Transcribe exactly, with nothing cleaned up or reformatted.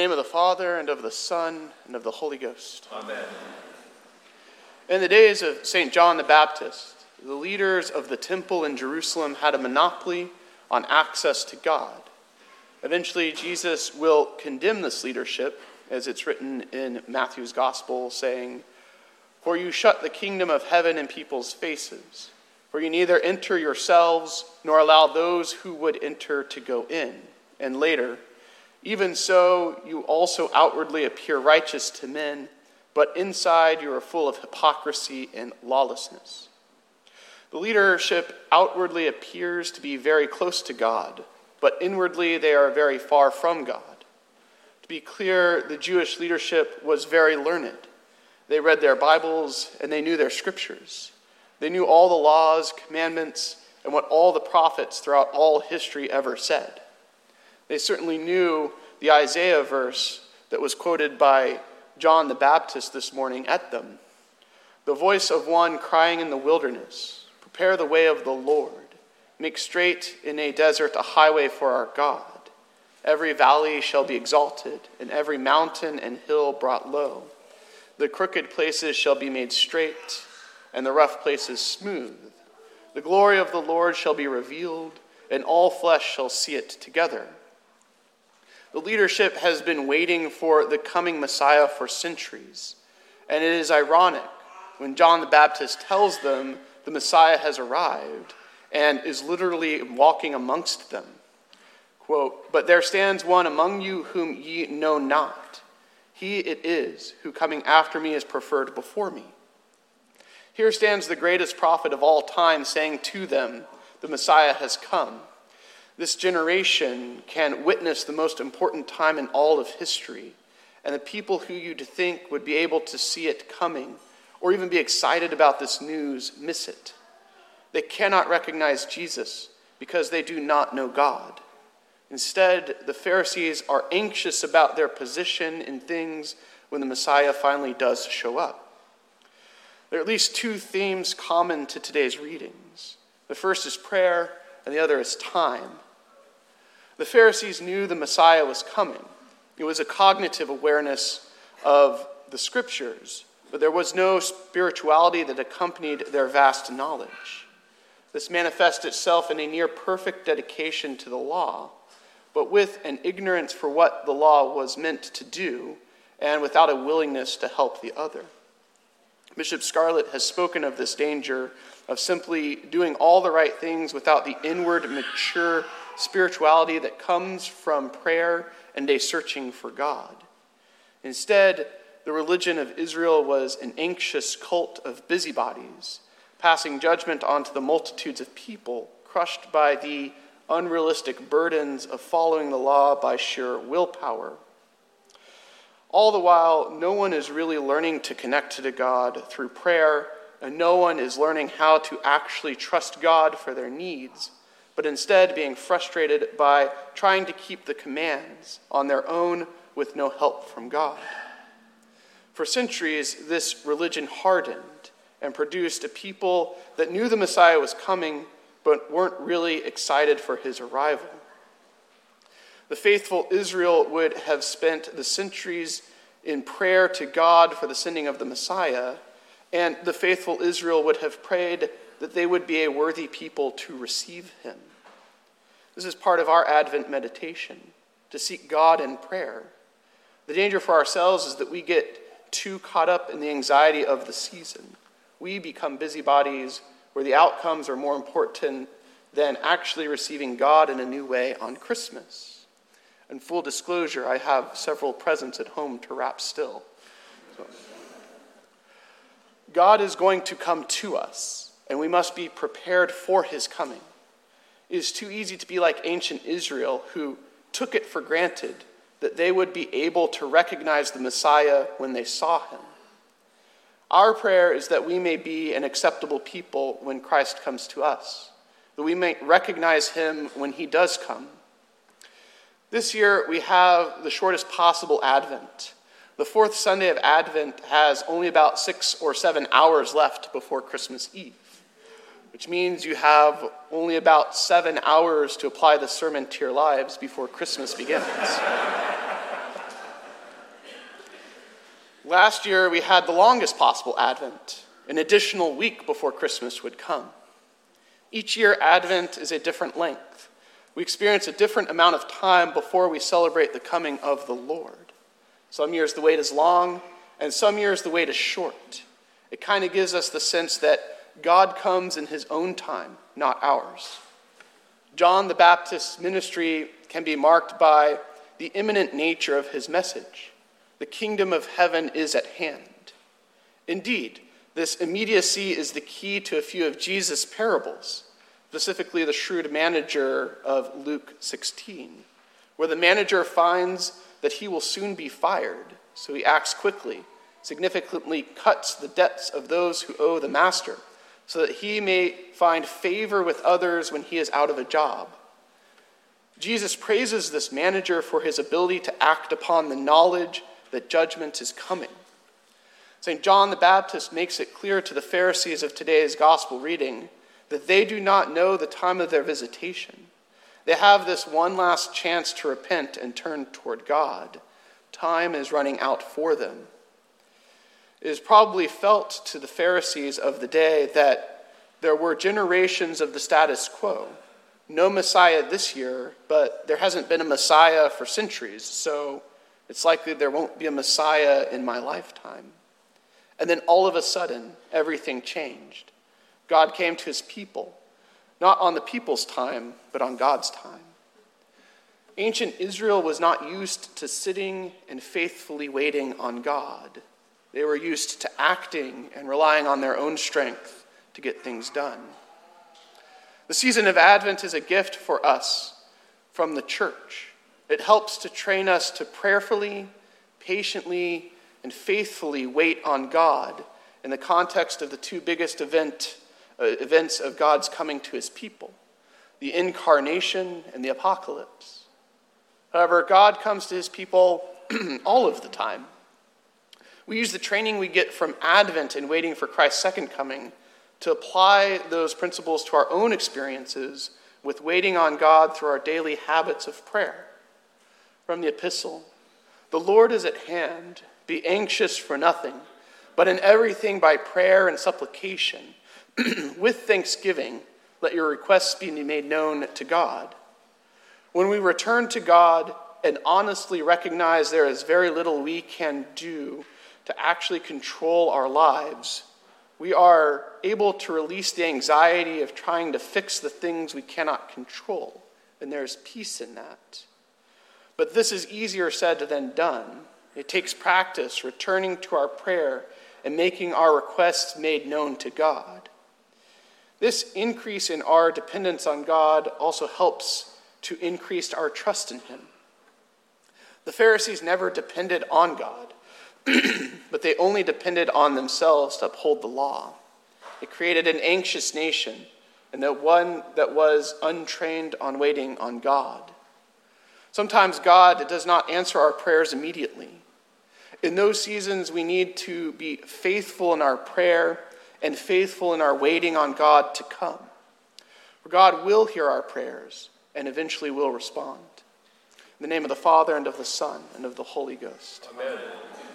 name of the Father, and of the Son, and of the Holy Ghost. Amen. In the days of Saint John the Baptist, the leaders of the temple in Jerusalem had a monopoly on access to God. Eventually, Jesus will condemn this leadership, as it's written in Matthew's Gospel, saying, "For you shut the kingdom of heaven in people's faces, for you neither enter yourselves nor allow those who would enter to go in." And later, "Even so, you also outwardly appear righteous to men, but inside you are full of hypocrisy and lawlessness." The leadership outwardly appears to be very close to God, but inwardly they are very far from God. To be clear, the Jewish leadership was very learned. They read their Bibles and they knew their scriptures. They knew all the laws, commandments, and what all the prophets throughout all history ever said. They certainly knew the Isaiah verse that was quoted by John the Baptist this morning at them. "The voice of one crying in the wilderness, prepare the way of the Lord. Make straight in a desert a highway for our God. Every valley shall be exalted, and every mountain and hill brought low. The crooked places shall be made straight, and the rough places smooth. The glory of the Lord shall be revealed, and all flesh shall see it together." The leadership has been waiting for the coming Messiah for centuries, and it is ironic when John the Baptist tells them the Messiah has arrived and is literally walking amongst them. Quote, "But there stands one among you whom ye know not. He it is who coming after me is preferred before me." Here stands the greatest prophet of all time saying to them, the Messiah has come. This generation can witness the most important time in all of history, and the people who you'd think would be able to see it coming or even be excited about this news miss it. They cannot recognize Jesus because they do not know God. Instead, the Pharisees are anxious about their position in things when the Messiah finally does show up. There are at least two themes common to today's readings. The first is prayer, and the other is time. The Pharisees knew the Messiah was coming. It was a cognitive awareness of the scriptures, but there was no spirituality that accompanied their vast knowledge. This manifests itself in a near perfect dedication to the law, but with an ignorance for what the law was meant to do and without a willingness to help the other. Bishop Scarlet has spoken of this danger of simply doing all the right things without the inward, mature spirituality that comes from prayer and a searching for God. Instead, the religion of Israel was an anxious cult of busybodies, passing judgment onto the multitudes of people, crushed by the unrealistic burdens of following the law by sheer willpower. All the while, no one is really learning to connect to God through prayer, and no one is learning how to actually trust God for their needs, but instead being frustrated by trying to keep the commands on their own with no help from God. For centuries, this religion hardened and produced a people that knew the Messiah was coming, but weren't really excited for his arrival. The faithful Israel would have spent the centuries in prayer to God for the sending of the Messiah, and the faithful Israel would have prayed that they would be a worthy people to receive him. This is part of our Advent meditation, to seek God in prayer. The danger for ourselves is that we get too caught up in the anxiety of the season. We become busybodies where the outcomes are more important than actually receiving God in a new way on Christmas. And full disclosure, I have several presents at home to wrap still. So, God is going to come to us, and we must be prepared for his coming. It is too easy to be like ancient Israel, who took it for granted that they would be able to recognize the Messiah when they saw him. Our prayer is that we may be an acceptable people when Christ comes to us, that we may recognize him when he does come. This year, we have the shortest possible Advent. The fourth Sunday of Advent has only about six or seven hours left before Christmas Eve, which means you have only about seven hours to apply the sermon to your lives before Christmas begins. Last year, we had the longest possible Advent, an additional week before Christmas would come. Each year, Advent is a different length. We experience a different amount of time before we celebrate the coming of the Lord. Some years the wait is long, and some years the wait is short. It kind of gives us the sense that God comes in his own time, not ours. John the Baptist's ministry can be marked by the imminent nature of his message. The kingdom of heaven is at hand. Indeed, this immediacy is the key to a few of Jesus' parables, specifically the shrewd manager of Luke sixteen, where the manager finds that he will soon be fired, so he acts quickly, significantly cuts the debts of those who owe the master, so that he may find favor with others when he is out of a job. Jesus praises this manager for his ability to act upon the knowledge that judgment is coming. Saint John the Baptist makes it clear to the Pharisees of today's gospel reading that they do not know the time of their visitation. They have this one last chance to repent and turn toward God. Time is running out for them. It is probably felt to the Pharisees of the day that there were generations of the status quo. No Messiah this year, but there hasn't been a Messiah for centuries, so it's likely there won't be a Messiah in my lifetime. And then all of a sudden, everything changed. God came to his people, not on the people's time, but on God's time. Ancient Israel was not used to sitting and faithfully waiting on God. They were used to acting and relying on their own strength to get things done. The season of Advent is a gift for us from the church. It helps to train us to prayerfully, patiently, and faithfully wait on God in the context of the two biggest event events of God's coming to his people, the incarnation and the apocalypse. However, God comes to his people all of the time. We use the training we get from Advent in waiting for Christ's second coming to apply those principles to our own experiences with waiting on God through our daily habits of prayer. From the epistle, the Lord is at hand, be anxious for nothing, but in everything by prayer and supplication, with thanksgiving, let your requests be made known to God. When we return to God and honestly recognize there is very little we can do to actually control our lives, we are able to release the anxiety of trying to fix the things we cannot control, and there's peace in that. But this is easier said than done. It takes practice, returning to our prayer and making our requests made known to God. This increase in our dependence on God also helps to increase our trust in him. The Pharisees never depended on God, but they only depended on themselves to uphold the law. It created an anxious nation, and that one that was untrained on waiting on God. Sometimes God does not answer our prayers immediately. In those seasons, we need to be faithful in our prayer and faithful in our waiting on God to come. For God will hear our prayers and eventually will respond. In the name of the Father, and of the Son, and of the Holy Ghost. Amen.